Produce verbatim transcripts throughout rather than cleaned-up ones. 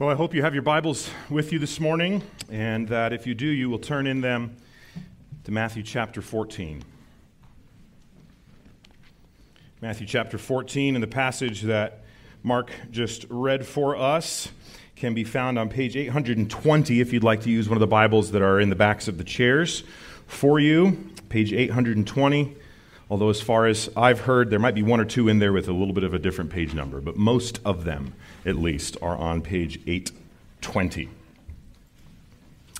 Well, I hope you have your Bibles with you this morning, and that if you do, you will turn in them to Matthew chapter fourteen. Matthew chapter fourteen, and the passage that Mark just read for us can be found on page eight hundred twenty if you'd like to use one of the Bibles that are in the backs of the chairs for you. Page eight hundred twenty, although as far as I've heard, there might be one or two in there with a little bit of a different page number, but most of them at least, are on page eight twenty.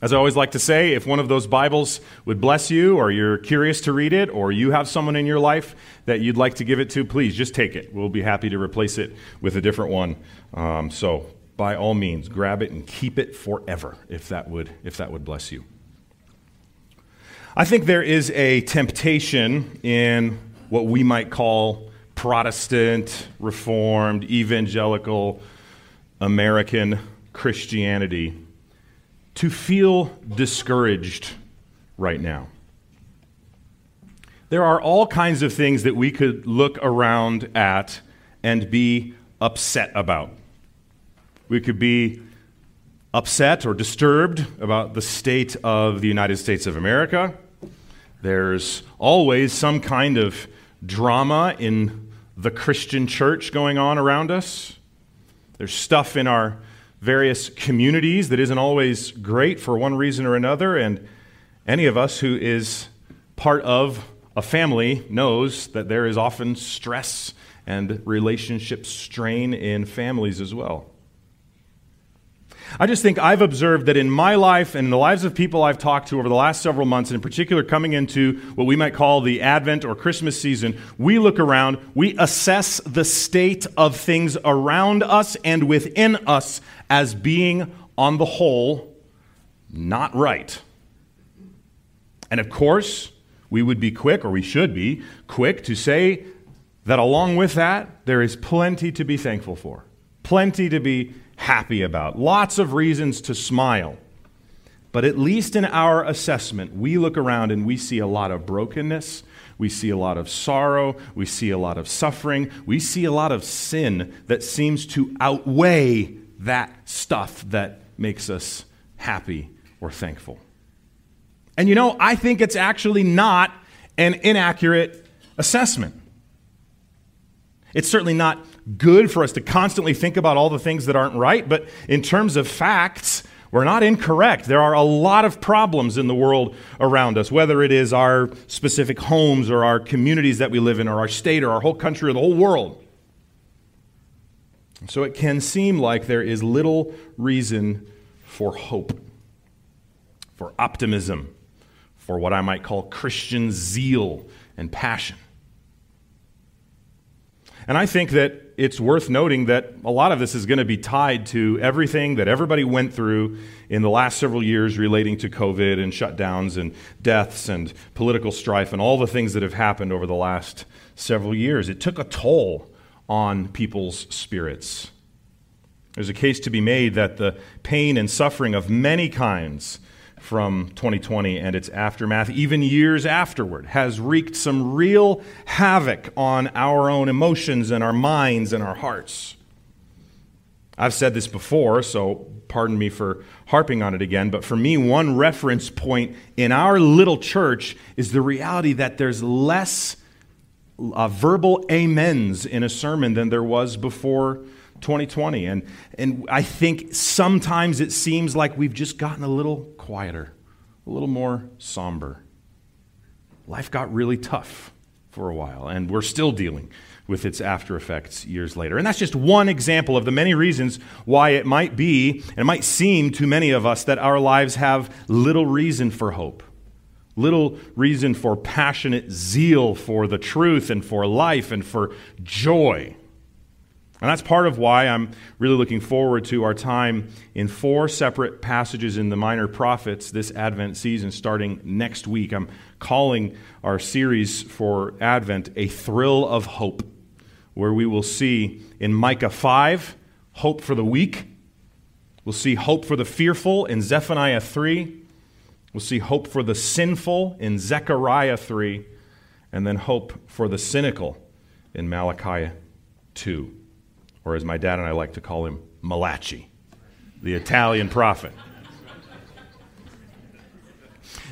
As I always like to say, if one of those Bibles would bless you, or you're curious to read it, or you have someone in your life that you'd like to give it to, please just take it. We'll be happy to replace it with a different one. Um, so by all means, grab it and keep it forever if that would, if that would bless you. I think there is a temptation in what we might call Protestant, Reformed, Evangelical, American Christianity to feel discouraged right now. There are all kinds of things that we could look around at and be upset about. We could be upset or disturbed about the state of the United States of America. There's always some kind of drama in the Christian church going on around us. There's stuff in our various communities that isn't always great for one reason or another, and any of us who is part of a family knows that there is often stress and relationship strain in families as well. I just think I've observed that in my life and in the lives of people I've talked to over the last several months, and in particular coming into what we might call the Advent or Christmas season, we look around, we assess the state of things around us and within us as being, on the whole, not right. And of course, we would be quick, or we should be quick, to say that along with that, there is plenty to be thankful for, plenty to be happy about, lots of reasons to smile. But at least in our assessment, we look around and we see a lot of brokenness, we see a lot of sorrow, we see a lot of suffering, we see a lot of sin that seems to outweigh that stuff that makes us happy or thankful. And you know, I think it's actually not an inaccurate assessment. It's certainly not good for us to constantly think about all the things that aren't right, but in terms of facts, we're not incorrect. There are a lot of problems in the world around us, whether it is our specific homes or our communities that we live in or our state or our whole country or the whole world. So it can seem like there is little reason for hope, for optimism, for what I might call Christian zeal and passion. And I think that it's worth noting that a lot of this is going to be tied to everything that everybody went through in the last several years relating to COVID and shutdowns and deaths and political strife and all the things that have happened over the last several years. It took a toll on people's spirits. There's a case to be made that the pain and suffering of many kinds from twenty twenty and its aftermath, even years afterward, has wreaked some real havoc on our own emotions and our minds and our hearts. I've said this before, so pardon me for harping on it again, but for me, one reference point in our little church is the reality that there's less uh, verbal amens in a sermon than there was before twenty twenty, and and I think sometimes it seems like we've just gotten a little quieter, a little more somber. Life got really tough for a while, and we're still dealing with its after effects years later. And that's just one example of the many reasons why it might be, and it might seem to many of us, that our lives have little reason for hope, little reason for passionate zeal for the truth and for life and for joy. And that's part of why I'm really looking forward to our time in four separate passages in the Minor Prophets this Advent season, starting next week. I'm calling our series for Advent A Thrill of Hope, where we will see in Micah five, hope for the weak. We'll see hope for the fearful in Zephaniah three. We'll see hope for the sinful in Zechariah three. And then hope for the cynical in Malachi two. Or as my dad and I like to call him, Malachi. the Italian prophet.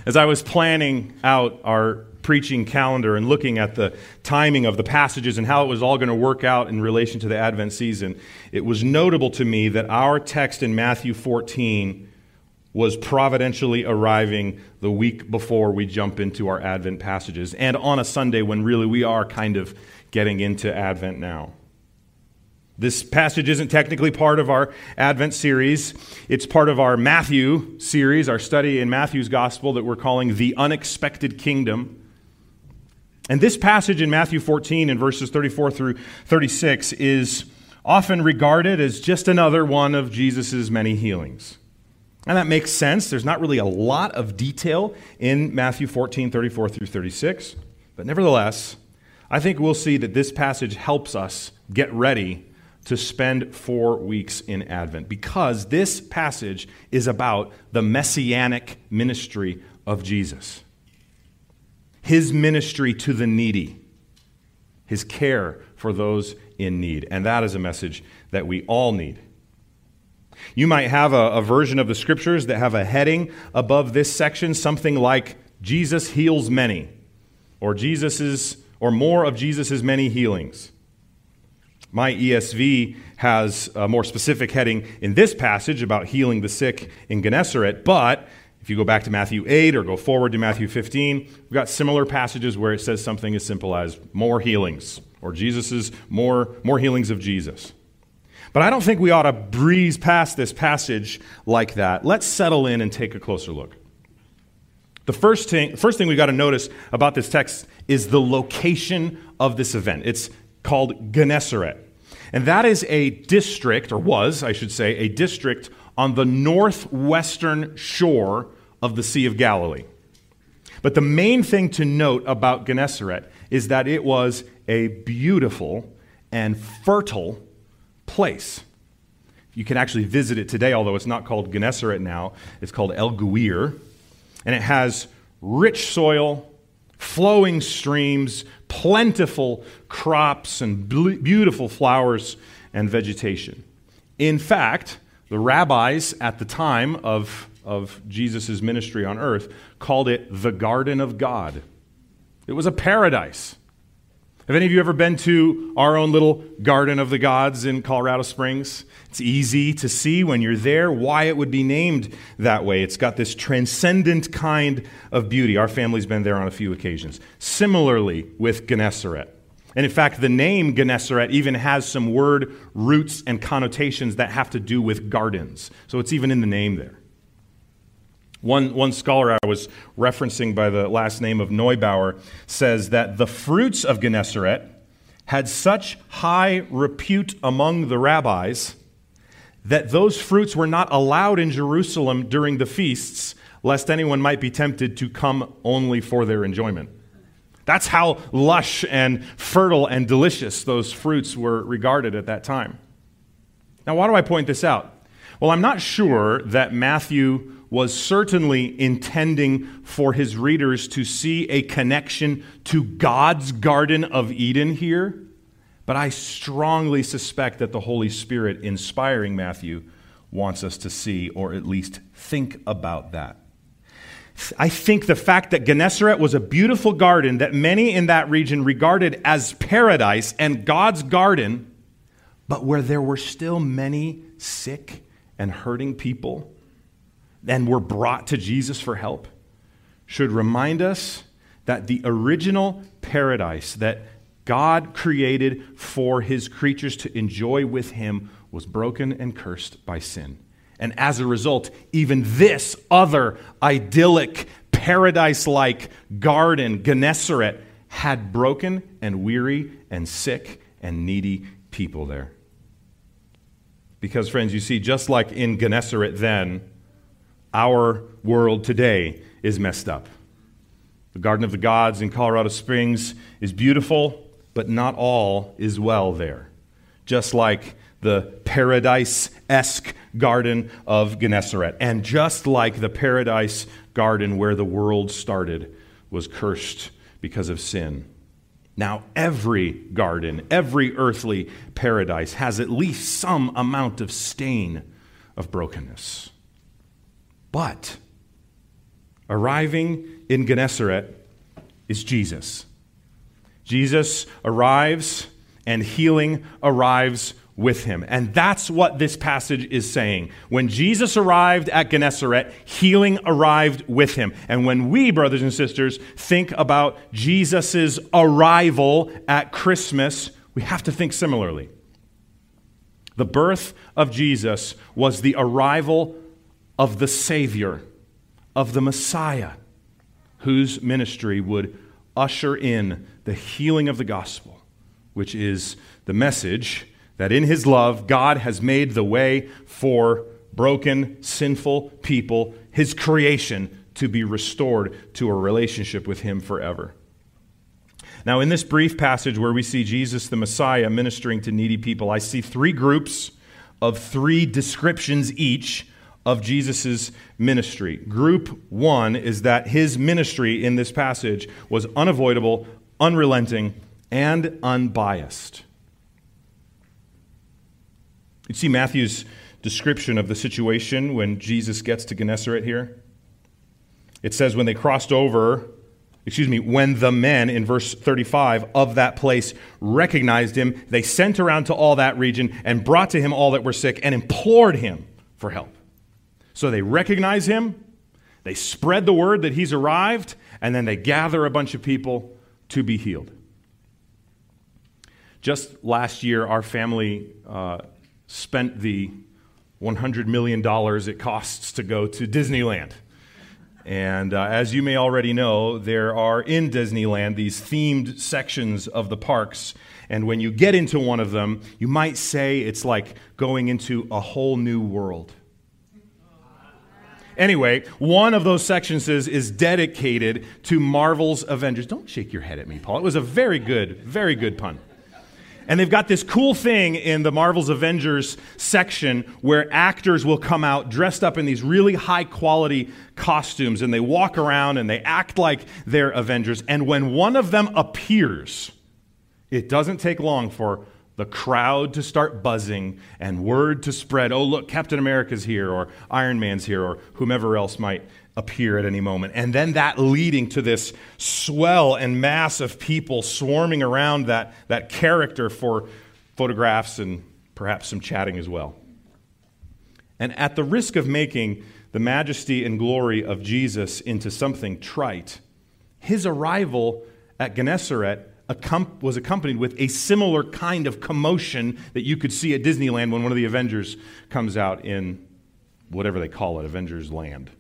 As I was planning out our preaching calendar and looking at the timing of the passages and how it was all going to work out in relation to the Advent season, it was notable to me that our text in Matthew fourteen was providentially arriving the week before we jump into our Advent passages, and on a Sunday when really we are kind of getting into Advent now. This passage isn't technically part of our Advent series. It's part of our Matthew series, our study in Matthew's gospel that we're calling The Unexpected Kingdom. And this passage in Matthew fourteen in verses thirty-four through thirty-six is often regarded as just another one of Jesus' many healings. And that makes sense. There's not really a lot of detail in Matthew fourteen, thirty-four through thirty-six. But nevertheless, I think we'll see that this passage helps us get ready to spend four weeks in Advent, because this passage is about the messianic ministry of Jesus. His ministry to the needy, his care for those in need. And that is a message that we all need. You might have a, a version of the scriptures that have a heading above this section, something like Jesus heals many, or Jesus's, or more of Jesus' many healings. My E S V has a more specific heading in this passage about healing the sick in Gennesaret, but if you go back to Matthew eight or go forward to Matthew fifteen, we've got similar passages where it says something as simple as more healings, or Jesus's more, more healings of Jesus. But I don't think we ought to breeze past this passage like that. Let's settle in and take a closer look. The first thing, first thing we've got to notice about this text is the location of this event. It's called Gennesaret. And that is a district, or was, I should say, a district on the northwestern shore of the Sea of Galilee. But the main thing to note about Gennesaret is that it was a beautiful and fertile place. You can actually visit it today, although it's not called Gennesaret now. It's called El Guir. And it has rich soil, flowing streams, plentiful crops, and ble- beautiful flowers and vegetation. In fact, the rabbis at the time of, of Jesus' ministry on earth called it the Garden of God. It was a paradise. Have any of you ever been to our own little Garden of the Gods in Colorado Springs? It's easy to see when you're there why it would be named that way. It's got this transcendent kind of beauty. Our family's been there on a few occasions. Similarly with Gennesaret. And in fact, the name Gennesaret even has some word roots and connotations that have to do with gardens. So it's even in the name there. One, one scholar I was referencing by the last name of Neubauer says that the fruits of Gennesaret had such high repute among the rabbis that those fruits were not allowed in Jerusalem during the feasts, lest anyone might be tempted to come only for their enjoyment. That's how lush and fertile and delicious those fruits were regarded at that time. Now, why do I point this out? Well, I'm not sure that Matthew was certainly intending for his readers to see a connection to God's Garden of Eden here, but I strongly suspect that the Holy Spirit inspiring Matthew wants us to see, or at least think about that. I think the fact that Gennesaret was a beautiful garden that many in that region regarded as paradise and God's garden, but where there were still many sick and hurting people and were brought to Jesus for help, should remind us that the original paradise that God created for his creatures to enjoy with him was broken and cursed by sin. And as a result, even this other idyllic, paradise-like garden, Gennesaret, had broken and weary and sick and needy people there. Because, friends, you see, just like in Gennesaret then, our world today is messed up. The Garden of the Gods in Colorado Springs is beautiful, but not all is well there. Just like the paradise-esque Garden of Gennesaret, and just like the paradise garden where the world started was cursed because of sin. Now every garden, every earthly paradise has at least some amount of stain of brokenness. But arriving in Gennesaret is Jesus. Jesus arrives, and healing arrives with him. And that's what this passage is saying. When Jesus arrived at Gennesaret, healing arrived with him. And when we, brothers and sisters, think about Jesus' arrival at Christmas, we have to think similarly. The birth of Jesus was the arrival of the Savior, of the Messiah, whose ministry would usher in the healing of the gospel, which is the message that in his love, God has made the way for broken, sinful people, his creation, to be restored to a relationship with him forever. Now, in this brief passage where we see Jesus, the Messiah, ministering to needy people, I see three groups of three descriptions each of Jesus' ministry. Group one is that his ministry in this passage was unavoidable, unrelenting, and unbiased. You see Matthew's description of the situation when Jesus gets to Gennesaret here? It says when they crossed over, excuse me, when the men, in verse thirty-five, of that place recognized him, they sent around to all that region and brought to him all that were sick and implored him for help. So they recognize him, they spread the word that he's arrived, and then they gather a bunch of people to be healed. Just last year, our family uh, spent the one hundred million dollars it costs to go to Disneyland. And uh, as you may already know, there are in Disneyland these themed sections of the parks. And when you get into one of them, you might say it's like going into a whole new world. Anyway, one of those sections is, is dedicated to Marvel's Avengers. Don't shake your head at me, Paul. It was a very good, very good pun. And they've got this cool thing in the Marvel's Avengers section where actors will come out dressed up in these really high-quality costumes, and they walk around and they act like they're Avengers. And when one of them appears, it doesn't take long for the crowd to start buzzing and word to spread. Oh, look, Captain America's here, or Iron Man's here, or whomever else might appear at any moment. And then that leading to this swell and mass of people swarming around that, that character for photographs and perhaps some chatting as well. And at the risk of making the majesty and glory of Jesus into something trite, his arrival at Gennesaret was accompanied with a similar kind of commotion that you could see at Disneyland when one of the Avengers comes out in whatever they call it, Avengers Land.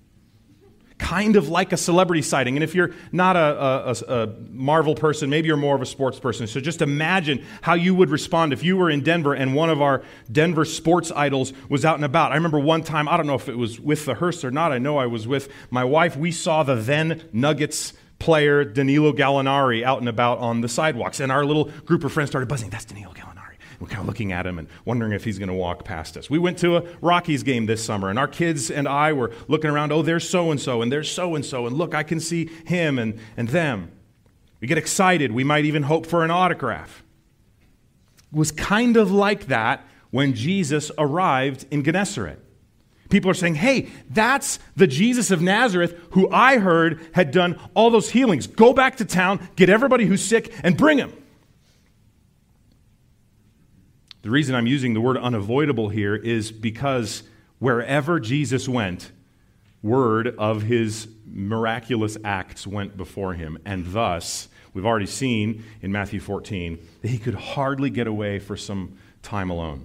Kind of like a celebrity sighting. And if you're not a, a, a Marvel person, maybe you're more of a sports person. So just imagine how you would respond if you were in Denver and one of our Denver sports idols was out and about. I remember one time, I don't know if it was with the hearse or not. I know I was with my wife. We saw the then Nuggets player Danilo Gallinari out and about on the sidewalks. And our little group of friends started buzzing, that's Danilo Gallinari. We're kind of looking at him and wondering if he's going to walk past us. We went to a Rockies game this summer, and our kids and I were looking around. Oh, there's so-and-so, and there's so-and-so, and look, I can see him and, and them. We get excited. We might even hope for an autograph. It was kind of like that when Jesus arrived in Gennesaret. People are saying, hey, that's the Jesus of Nazareth who I heard had done all those healings. Go back to town, get everybody who's sick, and bring him. The reason I'm using the word unavoidable here is because wherever Jesus went, word of his miraculous acts went before him. And thus, we've already seen in Matthew fourteen that he could hardly get away for some time alone.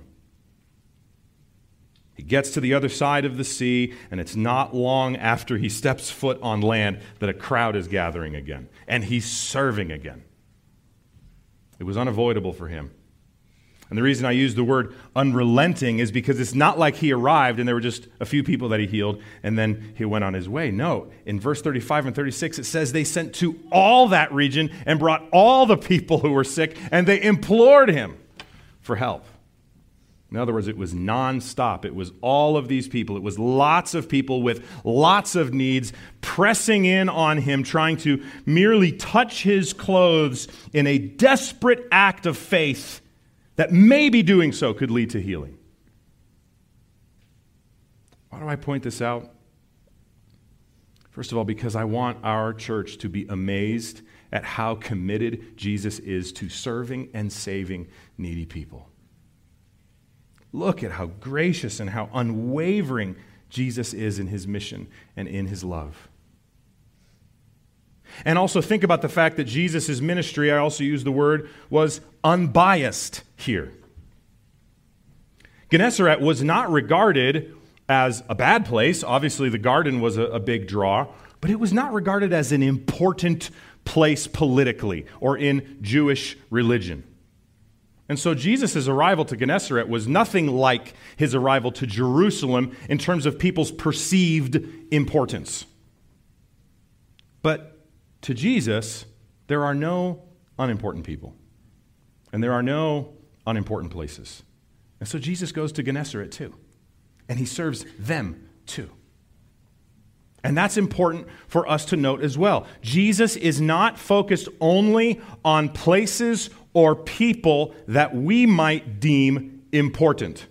He gets to the other side of the sea, and it's not long after he steps foot on land that a crowd is gathering again, and he's serving again. It was unavoidable for him. And the reason I use the word unrelenting is because it's not like he arrived and there were just a few people that he healed and then he went on his way. No, in verse thirty-five and thirty-six, it says they sent to all that region and brought all the people who were sick and they implored him for help. In other words, it was nonstop. It was all of these people. It was lots of people with lots of needs pressing in on him, trying to merely touch his clothes in a desperate act of faith that maybe doing so could lead to healing. Why do I point this out? First of all, because I want our church to be amazed at how committed Jesus is to serving and saving needy people. Look at how gracious and how unwavering Jesus is in his mission and in his love. And also think about the fact that Jesus' ministry, I also use the word, was unbiased here. Gennesaret was not regarded as a bad place. Obviously, the garden was a, a big draw, but it was not regarded as an important place politically or in Jewish religion. And so Jesus' arrival to Gennesaret was nothing like his arrival to Jerusalem in terms of people's perceived importance. But to Jesus, there are no unimportant people, and there are no unimportant places. And so Jesus goes to Gennesaret too, and he serves them too. And that's important for us to note as well. Jesus is not focused only on places or people that we might deem important.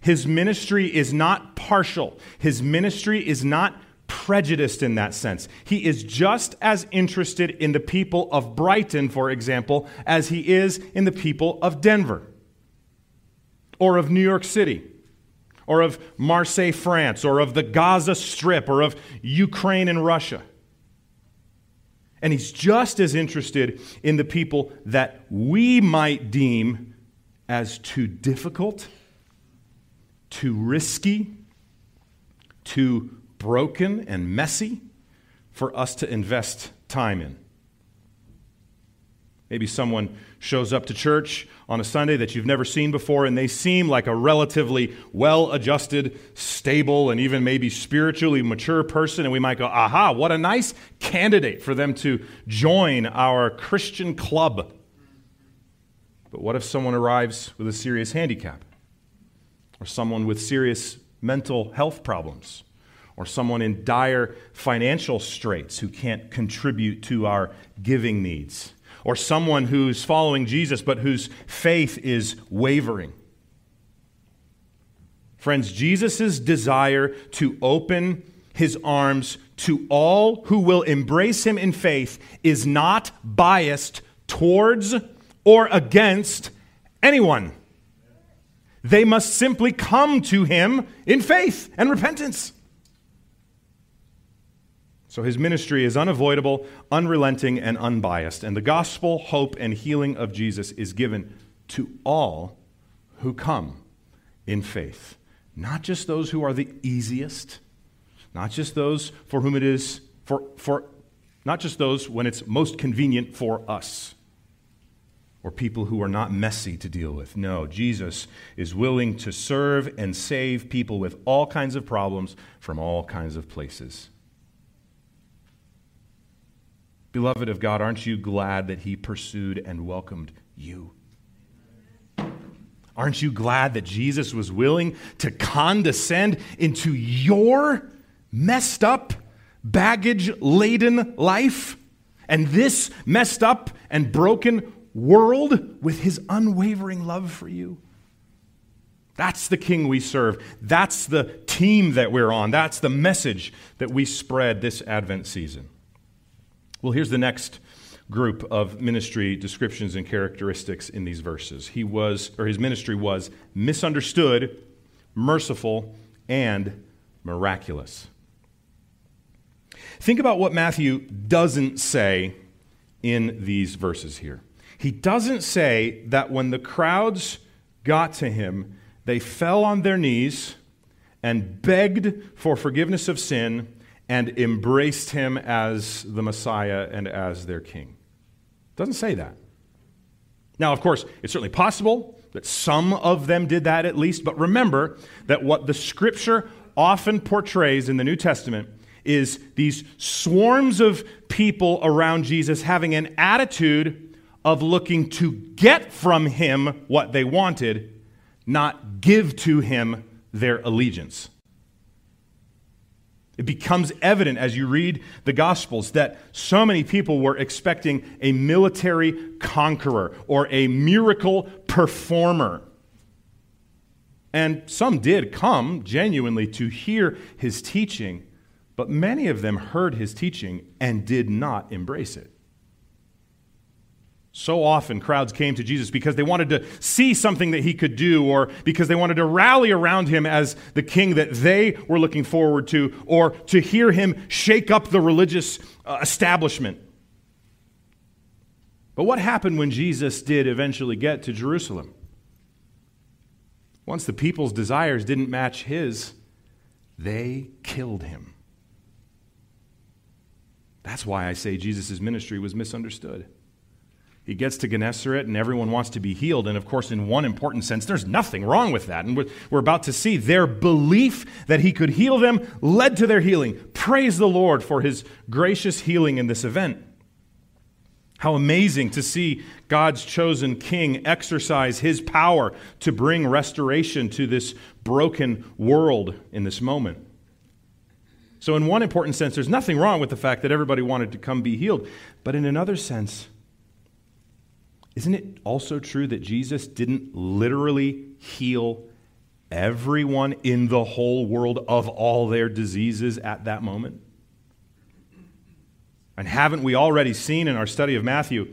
His ministry is not partial. His ministry is not prejudiced in that sense. He is just as interested in the people of Brighton, for example, as he is in the people of Denver or of New York City, or of Marseille, France, or of the Gaza Strip, or of Ukraine and Russia. And he's just as interested in the people that we might deem as too difficult, too risky, too broken and messy for us to invest time in. Maybe someone shows up to church on a Sunday that you've never seen before, and they seem like a relatively well-adjusted, stable, and even maybe spiritually mature person, and we might go, aha, what a nice candidate for them to join our Christian club. But what if someone arrives with a serious handicap, or someone with serious mental health problems, or someone in dire financial straits who can't contribute to our giving needs? Or someone who's following Jesus, but whose faith is wavering. Friends, Jesus' desire to open his arms to all who will embrace him in faith is not biased towards or against anyone. They must simply come to him in faith and repentance. So his ministry is unavoidable, unrelenting, and unbiased. And the gospel, hope, and healing of Jesus is given to all who come in faith. Not just those who are the easiest, not just those for whom it is, for, for not just those when it's most convenient for us, or people who are not messy to deal with. No, Jesus is willing to serve and save people with all kinds of problems from all kinds of places. Beloved of God, aren't you glad that he pursued and welcomed you? Aren't you glad that Jesus was willing to condescend into your messed up, baggage-laden life and this messed up and broken world with his unwavering love for you? That's the king we serve. That's the team that we're on. That's the message that we spread this Advent season. Well, here's the next group of ministry descriptions and characteristics in these verses. He was, or his ministry was, misunderstood, merciful, and miraculous. Think about what Matthew doesn't say in these verses here. He doesn't say that when the crowds got to him, they fell on their knees and begged for forgiveness of sin and embraced him as the Messiah and as their king. It doesn't say that. Now, of course, it's certainly possible that some of them did that at least, but remember that what the Scripture often portrays in the New Testament is these swarms of people around Jesus having an attitude of looking to get from him what they wanted, not give to him their allegiance. It becomes evident as you read the Gospels that so many people were expecting a military conqueror or a miracle performer. And some did come genuinely to hear his teaching, but many of them heard his teaching and did not embrace it. So often crowds came to Jesus because they wanted to see something that he could do, or because they wanted to rally around him as the king that they were looking forward to, or to hear him shake up the religious uh, establishment. But what happened when Jesus did eventually get to Jerusalem? Once the people's desires didn't match his, they killed him. That's why I say Jesus' ministry was misunderstood. He gets to Gennesaret and everyone wants to be healed. And of course, in one important sense, there's nothing wrong with that. And we're, we're about to see their belief that he could heal them led to their healing. Praise the Lord for his gracious healing in this event. How amazing to see God's chosen king exercise his power to bring restoration to this broken world in this moment. So in one important sense, there's nothing wrong with the fact that everybody wanted to come be healed. But in another sense, isn't it also true that Jesus didn't literally heal everyone in the whole world of all their diseases at that moment? And haven't we already seen in our study of Matthew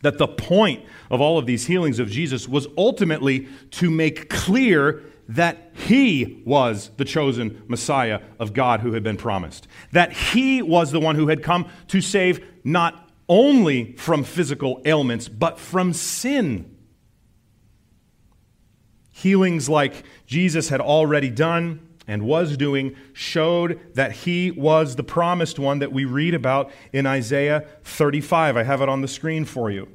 that the point of all of these healings of Jesus was ultimately to make clear that he was the chosen Messiah of God who had been promised, that he was the one who had come to save not only from physical ailments, but from sin. Healings like Jesus had already done and was doing showed that he was the promised one that we read about in Isaiah thirty-five. I have it on the screen for you.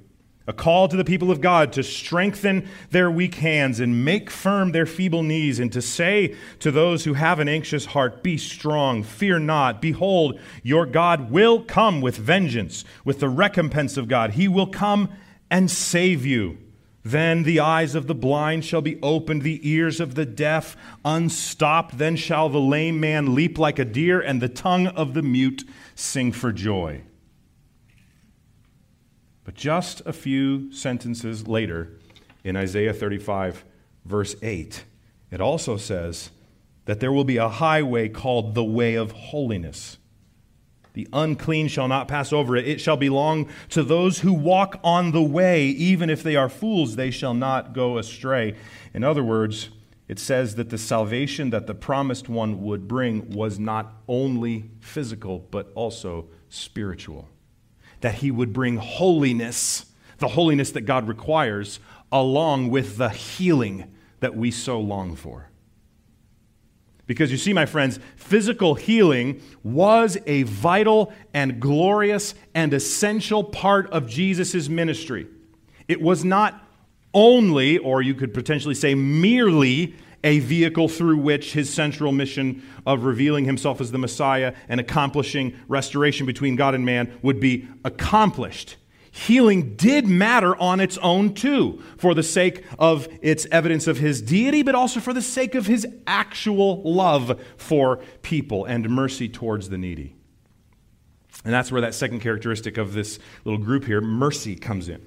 A call to the people of God to strengthen their weak hands and make firm their feeble knees, and to say to those who have an anxious heart, be strong, fear not. Behold, your God will come with vengeance, with the recompense of God. He will come and save you. Then the eyes of the blind shall be opened, the ears of the deaf unstopped. Then shall the lame man leap like a deer, and the tongue of the mute sing for joy. But just a few sentences later, in Isaiah thirty-five, verse eight, it also says that there will be a highway called the way of holiness. The unclean shall not pass over it. It shall belong to those who walk on the way. Even if they are fools, they shall not go astray. In other words, it says that the salvation that the promised one would bring was not only physical, but also spiritual. That he would bring holiness, the holiness that God requires, along with the healing that we so long for. Because you see, my friends, physical healing was a vital and glorious and essential part of Jesus' ministry. It was not only, or you could potentially say merely, a vehicle through which his central mission of revealing himself as the Messiah and accomplishing restoration between God and man would be accomplished. Healing did matter on its own too, for the sake of its evidence of his deity, but also for the sake of his actual love for people and mercy towards the needy. And that's where that second characteristic of this little group here, mercy, comes in.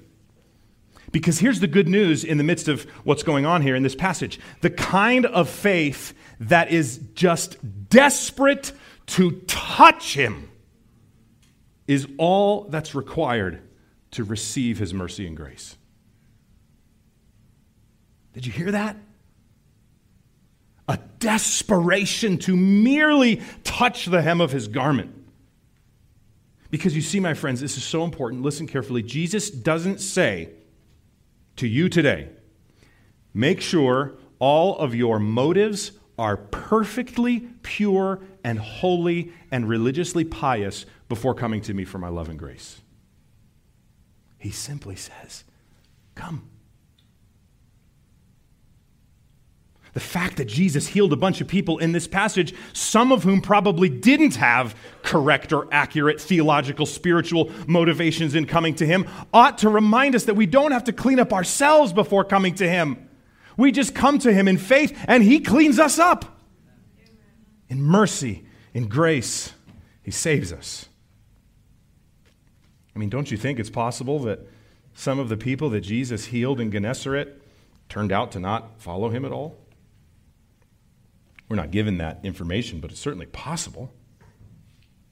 Because here's the good news in the midst of what's going on here in this passage. The kind of faith that is just desperate to touch him is all that's required to receive his mercy and grace. Did you hear that? A desperation to merely touch the hem of his garment. Because you see, my friends, this is so important. Listen carefully. Jesus doesn't say to you today, make sure all of your motives are perfectly pure and holy and religiously pious before coming to me for my love and grace. He simply says, come. The fact that Jesus healed a bunch of people in this passage, some of whom probably didn't have correct or accurate theological, spiritual motivations in coming to him, ought to remind us that we don't have to clean up ourselves before coming to him. We just come to him in faith, and he cleans us up. In mercy, in grace, he saves us. I mean, don't you think it's possible that some of the people that Jesus healed in Gennesaret turned out to not follow him at all? We're not given that information, but it's certainly possible.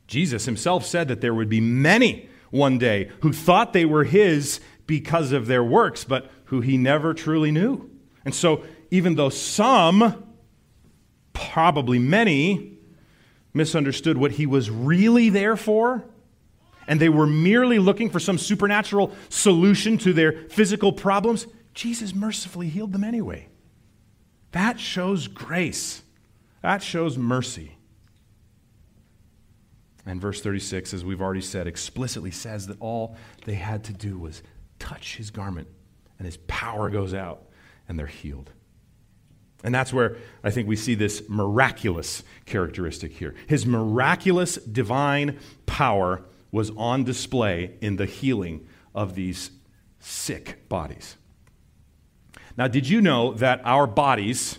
Jesus himself said that there would be many one day who thought they were his because of their works, but who he never truly knew. And so even though some, probably many, misunderstood what he was really there for, and they were merely looking for some supernatural solution to their physical problems, Jesus mercifully healed them anyway. That shows grace. That shows mercy. And verse thirty-six, as we've already said, explicitly says that all they had to do was touch his garment, and his power goes out, and they're healed. And that's where I think we see this miraculous characteristic here. His miraculous divine power was on display in the healing of these sick bodies. Now, did you know that our bodies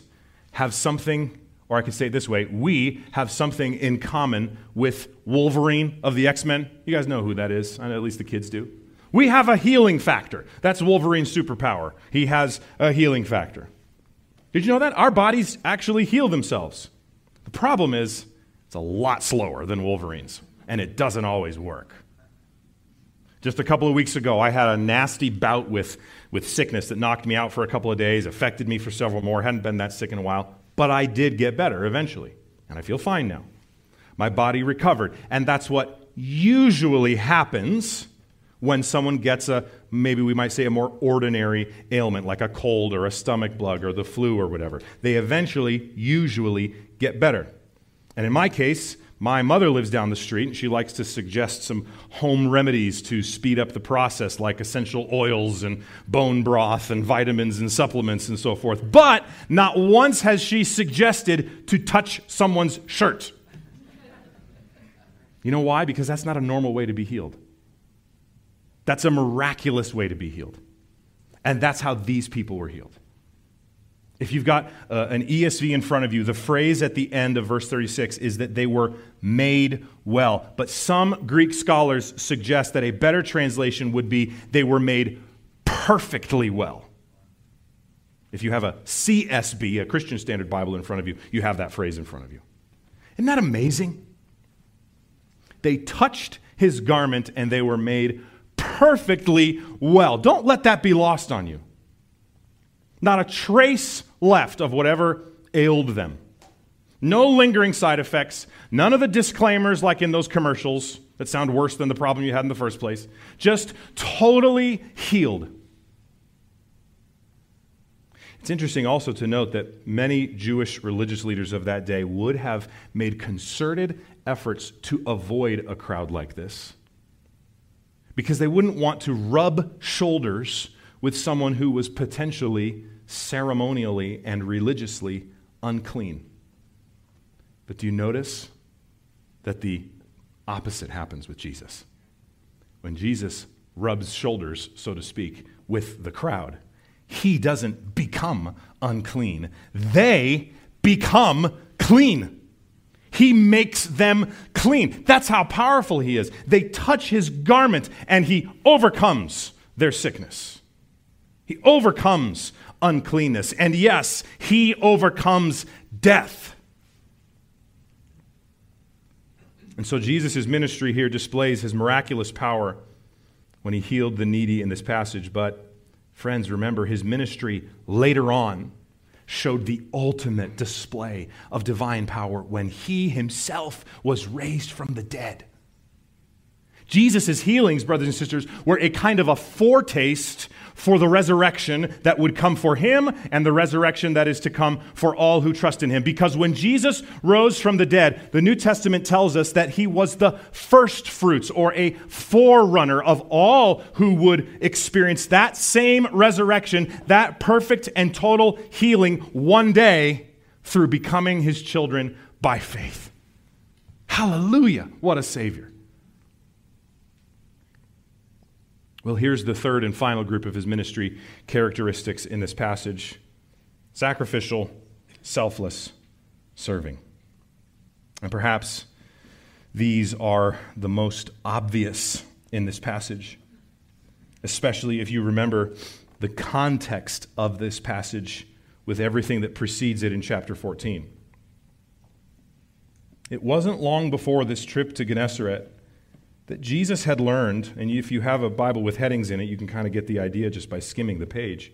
have something, or I could say it this way, we have something in common with Wolverine of the X-Men? You guys know who that is. I know at least the kids do. We have a healing factor. That's Wolverine's superpower. He has a healing factor. Did you know that? Our bodies actually heal themselves. The problem is it's a lot slower than Wolverine's, and it doesn't always work. Just a couple of weeks ago, I had a nasty bout with, with sickness that knocked me out for a couple of days, affected me for several more, hadn't been that sick in a while, but I did get better eventually, and I feel fine now. My body recovered, and that's what usually happens when someone gets a, maybe we might say, a more ordinary ailment, like a cold or a stomach bug or the flu or whatever. They eventually, usually, get better. And in my case, my mother lives down the street, and she likes to suggest some home remedies to speed up the process, like essential oils and bone broth and vitamins and supplements and so forth. But not once has she suggested to touch someone's shirt. You know why? Because that's not a normal way to be healed. That's a miraculous way to be healed. And that's how these people were healed. If you've got uh, an E S V in front of you, the phrase at the end of verse thirty-six is that they were made well. But some Greek scholars suggest that a better translation would be they were made perfectly well. If you have a C S B, a Christian Standard Bible, in front of you, you have that phrase in front of you. Isn't that amazing? They touched his garment and they were made perfectly well. Don't let that be lost on you. Not a trace left of whatever ailed them. No lingering side effects. None of the disclaimers like in those commercials that sound worse than the problem you had in the first place. Just totally healed. It's interesting also to note that many Jewish religious leaders of that day would have made concerted efforts to avoid a crowd like this, because they wouldn't want to rub shoulders with someone who was potentially, ceremonially, and religiously unclean. But do you notice that the opposite happens with Jesus? When Jesus rubs shoulders, so to speak, with the crowd, he doesn't become unclean. They become clean. He makes them clean. That's how powerful he is. They touch his garment, and he overcomes their sickness. He overcomes uncleanness. And yes, he overcomes death. And so Jesus' ministry here displays his miraculous power when he healed the needy in this passage. But friends, remember, his ministry later on showed the ultimate display of divine power when he himself was raised from the dead. Jesus' healings, brothers and sisters, were a kind of a foretaste for the resurrection that would come for him and the resurrection that is to come for all who trust in him. Because when Jesus rose from the dead, the New Testament tells us that he was the first fruits or a forerunner of all who would experience that same resurrection, that perfect and total healing one day through becoming his children by faith. Hallelujah! What a Savior. Well, here's the third and final group of his ministry characteristics in this passage: sacrificial, selfless, serving. And perhaps these are the most obvious in this passage, especially if you remember the context of this passage with everything that precedes it in chapter fourteen. It wasn't long before this trip to Gennesaret that Jesus had learned, and if you have a Bible with headings in it, you can kind of get the idea just by skimming the page,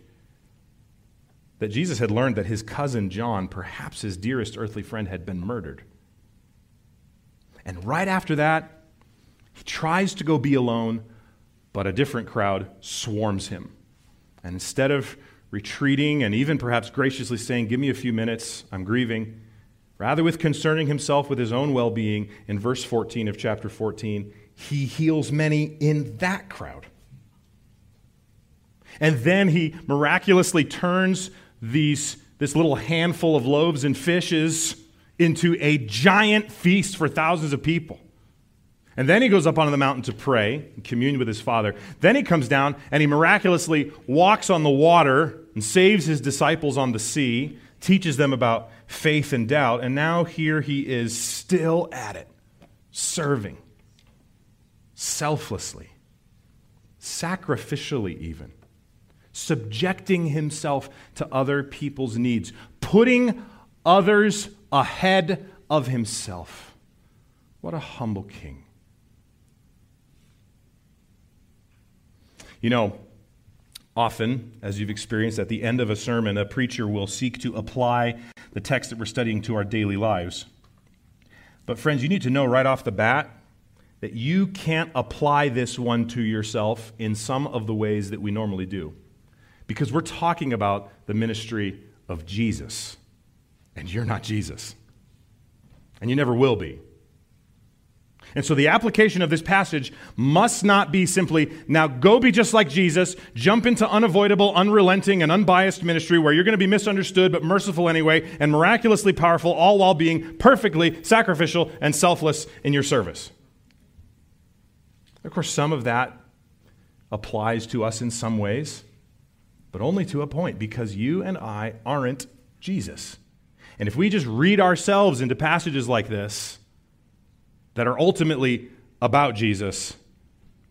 that Jesus had learned that his cousin John, perhaps his dearest earthly friend, had been murdered. And right after that, he tries to go be alone, but a different crowd swarms him. And instead of retreating and even perhaps graciously saying, "Give me a few minutes, I'm grieving," rather with concerning himself with his own well-being, in verse fourteen of chapter fourteen, he heals many in that crowd. And then he miraculously turns these, this little handful of loaves and fishes into a giant feast for thousands of people. And then he goes up onto the mountain to pray and commune with his Father. Then he comes down and he miraculously walks on the water and saves his disciples on the sea, teaches them about faith and doubt, and now here he is still at it, serving. Selflessly, sacrificially even, subjecting himself to other people's needs, putting others ahead of himself. What a humble king. You know, often, as you've experienced, at the end of a sermon, a preacher will seek to apply the text that we're studying to our daily lives. But friends, you need to know right off the bat that you can't apply this one to yourself in some of the ways that we normally do, because we're talking about the ministry of Jesus, and you're not Jesus, and you never will be. And so the application of this passage must not be simply, now go be just like Jesus, jump into unavoidable, unrelenting, and unbiased ministry where you're going to be misunderstood but merciful anyway and miraculously powerful, all while being perfectly sacrificial and selfless in your service. Of course, some of that applies to us in some ways, but only to a point, because you and I aren't Jesus. And if we just read ourselves into passages like this that are ultimately about Jesus,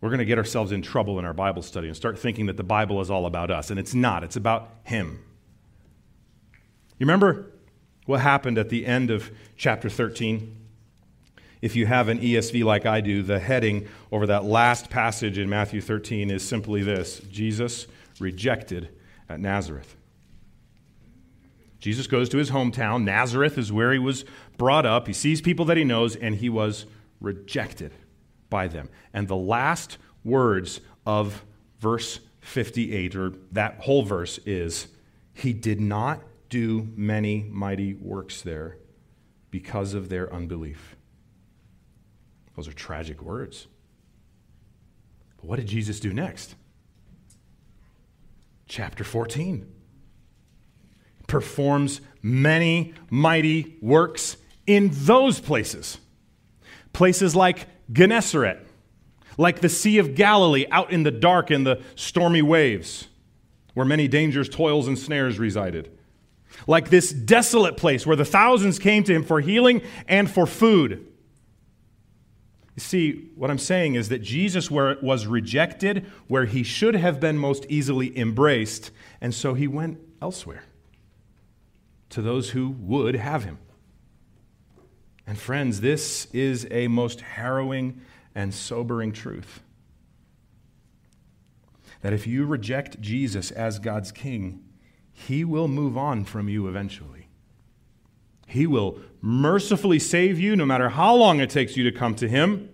we're going to get ourselves in trouble in our Bible study and start thinking that the Bible is all about us, and it's not. It's about him. You remember what happened at the end of chapter thirteen? If you have an E S V like I do, the heading over that last passage in Matthew thirteen is simply this: Jesus rejected at Nazareth. Jesus goes to his hometown. Nazareth is where he was brought up. He sees people that he knows, and he was rejected by them. And the last words of verse fifty-eight, or that whole verse, is, "He did not do many mighty works there because of their unbelief." Those are tragic words. But what did Jesus do next? Chapter fourteen. Performs many mighty works in those places. Places like Gennesaret, like the Sea of Galilee out in the dark in the stormy waves, where many dangers, toils, and snares resided. Like this desolate place where the thousands came to him for healing and for food. You see, what I'm saying is that Jesus was rejected where he should have been most easily embraced, and so he went elsewhere to those who would have him. And friends, this is a most harrowing and sobering truth, that if you reject Jesus as God's king, he will move on from you eventually. He will mercifully save you, no matter how long it takes you to come to him.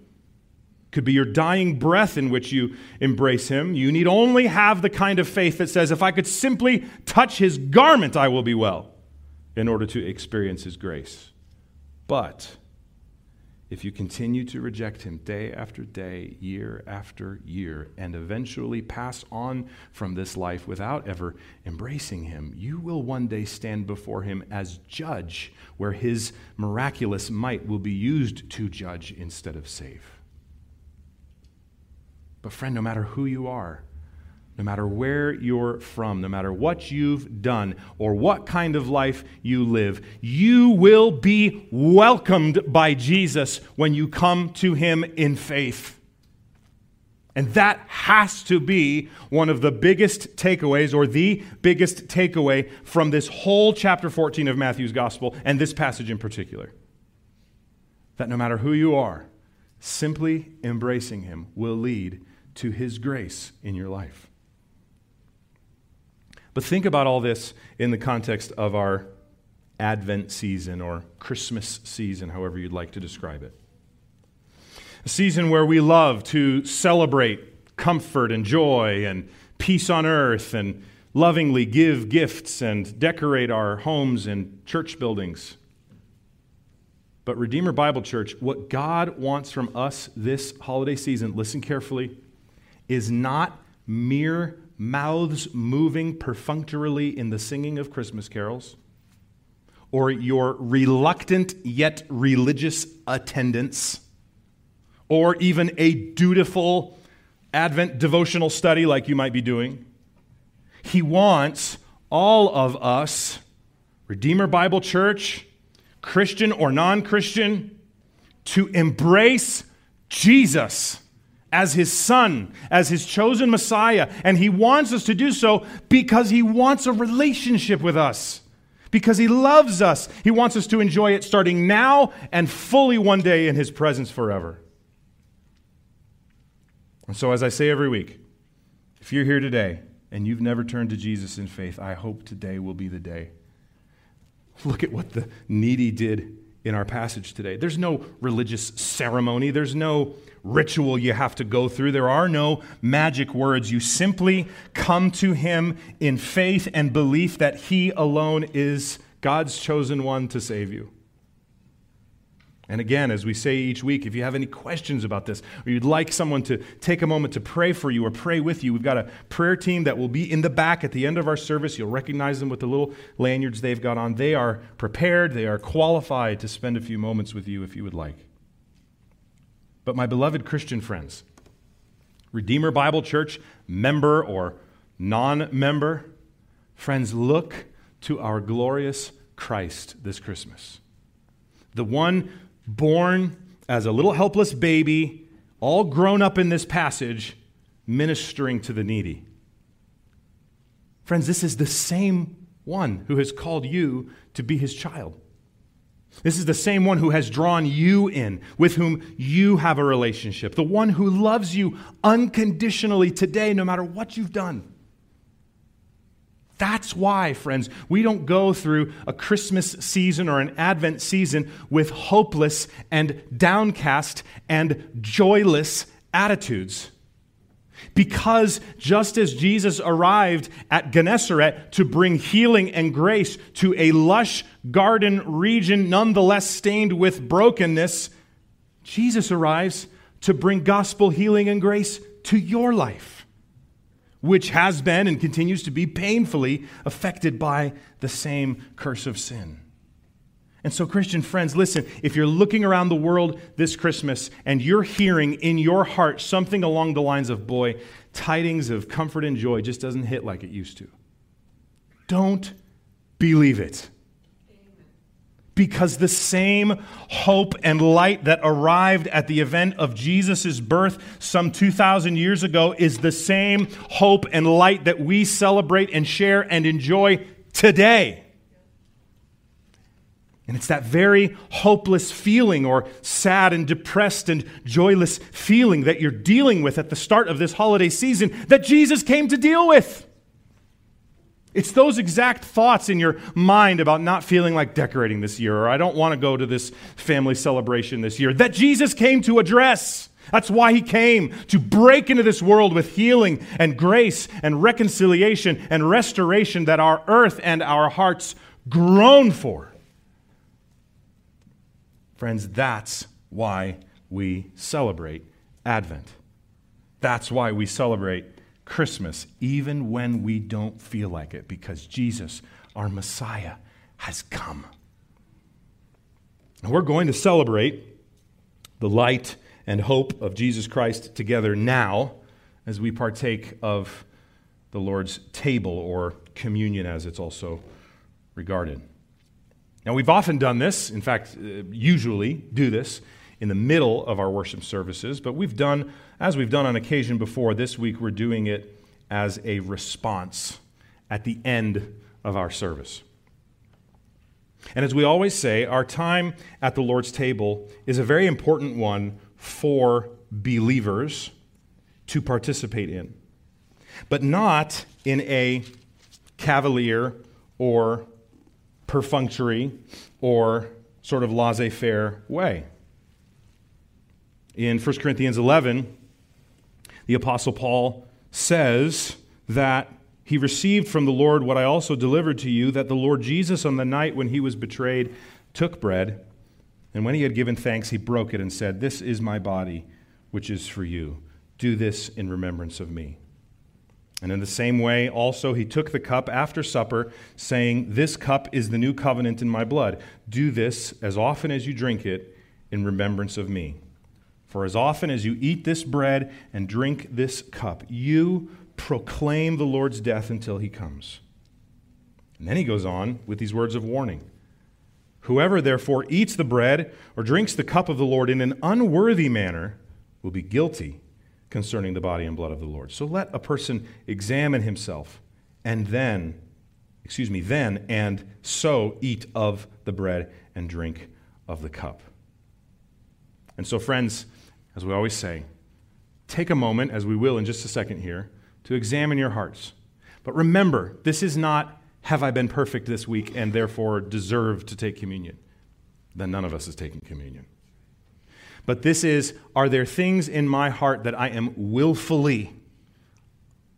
Could be your dying breath in which you embrace him. You need only have the kind of faith that says, if I could simply touch his garment, I will be well, in order to experience his grace. But if you continue to reject him day after day, year after year, and eventually pass on from this life without ever embracing him, you will one day stand before him as judge, where his miraculous might will be used to judge instead of save. But friend, no matter who you are, no matter where you're from, no matter what you've done or what kind of life you live, you will be welcomed by Jesus when you come to him in faith. And that has to be one of the biggest takeaways, or the biggest takeaway, from this whole chapter fourteen of Matthew's gospel and this passage in particular. that no matter who you are, simply embracing him will lead to his grace in your life. But think about all this in the context of our Advent season or Christmas season, however you'd like to describe it. A season where we love to celebrate comfort and joy and peace on earth and lovingly give gifts and decorate our homes and church buildings. But Redeemer Bible Church, what God wants from us this holiday season, listen carefully, is not mere mouths moving perfunctorily in the singing of Christmas carols, or your reluctant yet religious attendance, or even a dutiful Advent devotional study like you might be doing. He wants all of us, Redeemer Bible Church, Christian or non-Christian, to embrace Jesus as his son, as his chosen Messiah. And he wants us to do so because he wants a relationship with us, because he loves us. He wants us to enjoy it starting now and fully one day in his presence forever. And so, as I say every week, if you're here today and you've never turned to Jesus in faith, I hope today will be the day. Look at what the needy did in our passage today. There's no religious ceremony. There's no ritual you have to go through. There are no magic words. You simply come to him in faith and belief that he alone is God's chosen one to save you. And again, as we say each week, if you have any questions about this, or you'd like someone to take a moment to pray for you or pray with you, we've got a prayer team that will be in the back at the end of our service. You'll recognize them with the little lanyards they've got on. They are prepared. They are qualified to spend a few moments with you if you would like. But my beloved Christian friends, Redeemer Bible Church member or non-member, friends, look to our glorious Christ this Christmas. The one born as a little helpless baby, all grown up in this passage, ministering to the needy. Friends, this is the same one who has called you to be his child. This is the same one who has drawn you in, with whom you have a relationship. The one who loves you unconditionally today, no matter what you've done. That's why, friends, we don't go through a Christmas season or an Advent season with hopeless and downcast and joyless attitudes. Because just as Jesus arrived at Gennesaret to bring healing and grace to a lush garden region nonetheless stained with brokenness, Jesus arrives to bring gospel healing and grace to your life, which has been and continues to be painfully affected by the same curse of sin. And so, Christian friends, listen, if you're looking around the world this Christmas and you're hearing in your heart something along the lines of, boy, tidings of comfort and joy just doesn't hit like it used to, don't believe it. Because the same hope and light that arrived at the event of Jesus' birth some two thousand years ago is the same hope and light that we celebrate and share and enjoy today. And it's that very hopeless feeling or sad and depressed and joyless feeling that you're dealing with at the start of this holiday season that Jesus came to deal with. It's those exact thoughts in your mind about not feeling like decorating this year, or I don't want to go to this family celebration this year, that Jesus came to address. That's why he came, to break into this world with healing and grace and reconciliation and restoration that our earth and our hearts groan for. Friends, that's why we celebrate Advent. That's why we celebrate Christmas, even when we don't feel like it, because Jesus, our Messiah, has come. And we're going to celebrate the light and hope of Jesus Christ together now as we partake of the Lord's table, or communion as it's also regarded. Now, we've often done this, in fact, usually do this, in the middle of our worship services, but we've done, as we've done on occasion before, this week we're doing it as a response at the end of our service. And as we always say, our time at the Lord's table is a very important one for believers to participate in, but not in a cavalier or perfunctory or sort of laissez-faire way. In First Corinthians eleven, the Apostle Paul says that he received from the Lord what I also delivered to you, that the Lord Jesus on the night when he was betrayed took bread, and when he had given thanks, he broke it and said, "This is my body, which is for you. Do this in remembrance of me." And in the same way, also, he took the cup after supper, saying, "This cup is the new covenant in my blood. Do this as often as you drink it in remembrance of me. For as often as you eat this bread and drink this cup, you proclaim the Lord's death until he comes." And then he goes on with these words of warning. "Whoever therefore eats the bread or drinks the cup of the Lord in an unworthy manner will be guilty concerning the body and blood of the Lord. So let a person examine himself and then, excuse me, then and so eat of the bread and drink of the cup." And so, friends, as we always say, take a moment, as we will in just a second here, to examine your hearts. But remember, this is not, have I been perfect this week and therefore deserve to take communion? Then none of us is taking communion. But this is, are there things in my heart that I am willfully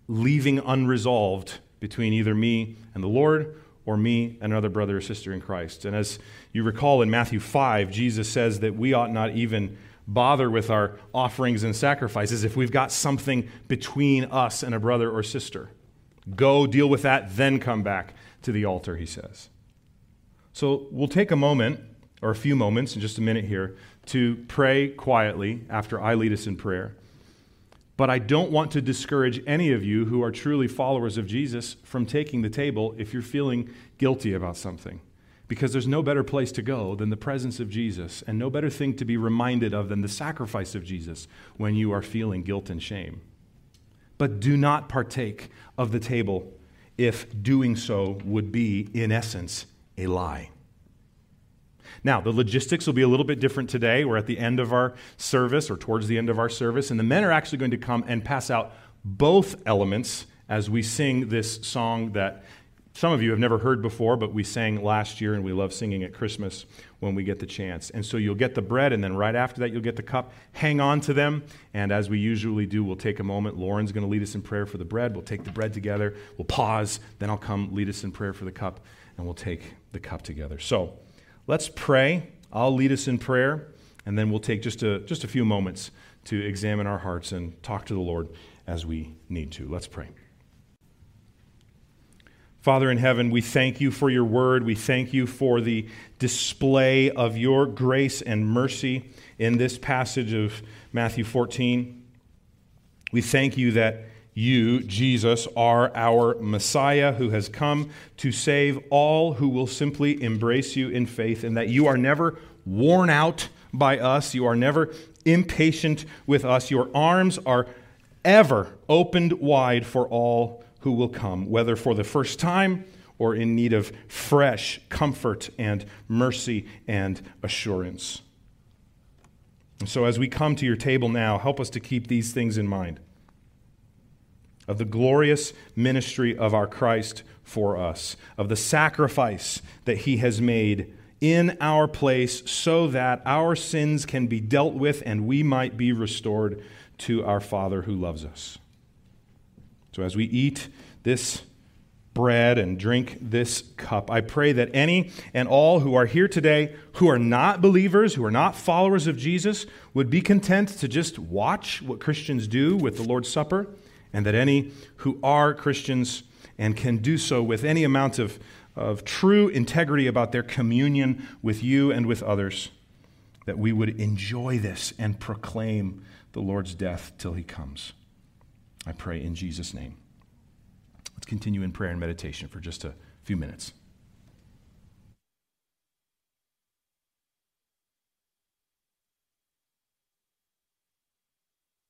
leaving unresolved between either me and the Lord or me and another brother or sister in Christ? And as you recall in Matthew five, Jesus says that we ought not even bother with our offerings and sacrifices if we've got something between us and a brother or sister. Go deal with that, then come back to the altar, he says. So we'll take a moment, or a few moments in just a minute here, to pray quietly after I lead us in prayer. But I don't want to discourage any of you who are truly followers of Jesus from taking the table if you're feeling guilty about something, because there's no better place to go than the presence of Jesus, and no better thing to be reminded of than the sacrifice of Jesus when you are feeling guilt and shame. But do not partake of the table if doing so would be, in essence, a lie. Now, the logistics will be a little bit different today. We're at the end of our service, or towards the end of our service, and the men are actually going to come and pass out both elements as we sing this song that some of you have never heard before, but we sang last year, and we love singing at Christmas when we get the chance. And so you'll get the bread, and then right after that, you'll get the cup. Hang on to them, and as we usually do, we'll take a moment. Lauren's going to lead us in prayer for the bread. We'll take the bread together. We'll pause. Then I'll come lead us in prayer for the cup, and we'll take the cup together. So let's pray. I'll lead us in prayer, and then we'll take just a, just a few moments to examine our hearts and talk to the Lord as we need to. Let's pray. Father in heaven, we thank you for your word. We thank you for the display of your grace and mercy in this passage of Matthew fourteen. We thank you that you, Jesus, are our Messiah who has come to save all who will simply embrace you in faith, and that you are never worn out by us. You are never impatient with us. Your arms are ever opened wide for all who will come, whether for the first time or in need of fresh comfort and mercy and assurance. And so as we come to your table now, help us to keep these things in mind, of the glorious ministry of our Christ for us, of the sacrifice that he has made in our place so that our sins can be dealt with and we might be restored to our Father who loves us. So as we eat this bread and drink this cup, I pray that any and all who are here today who are not believers, who are not followers of Jesus, would be content to just watch what Christians do with the Lord's Supper, and that any who are Christians and can do so with any amount of, of true integrity about their communion with you and with others, that we would enjoy this and proclaim the Lord's death till he comes. I pray in Jesus' name. Let's continue in prayer and meditation for just a few minutes.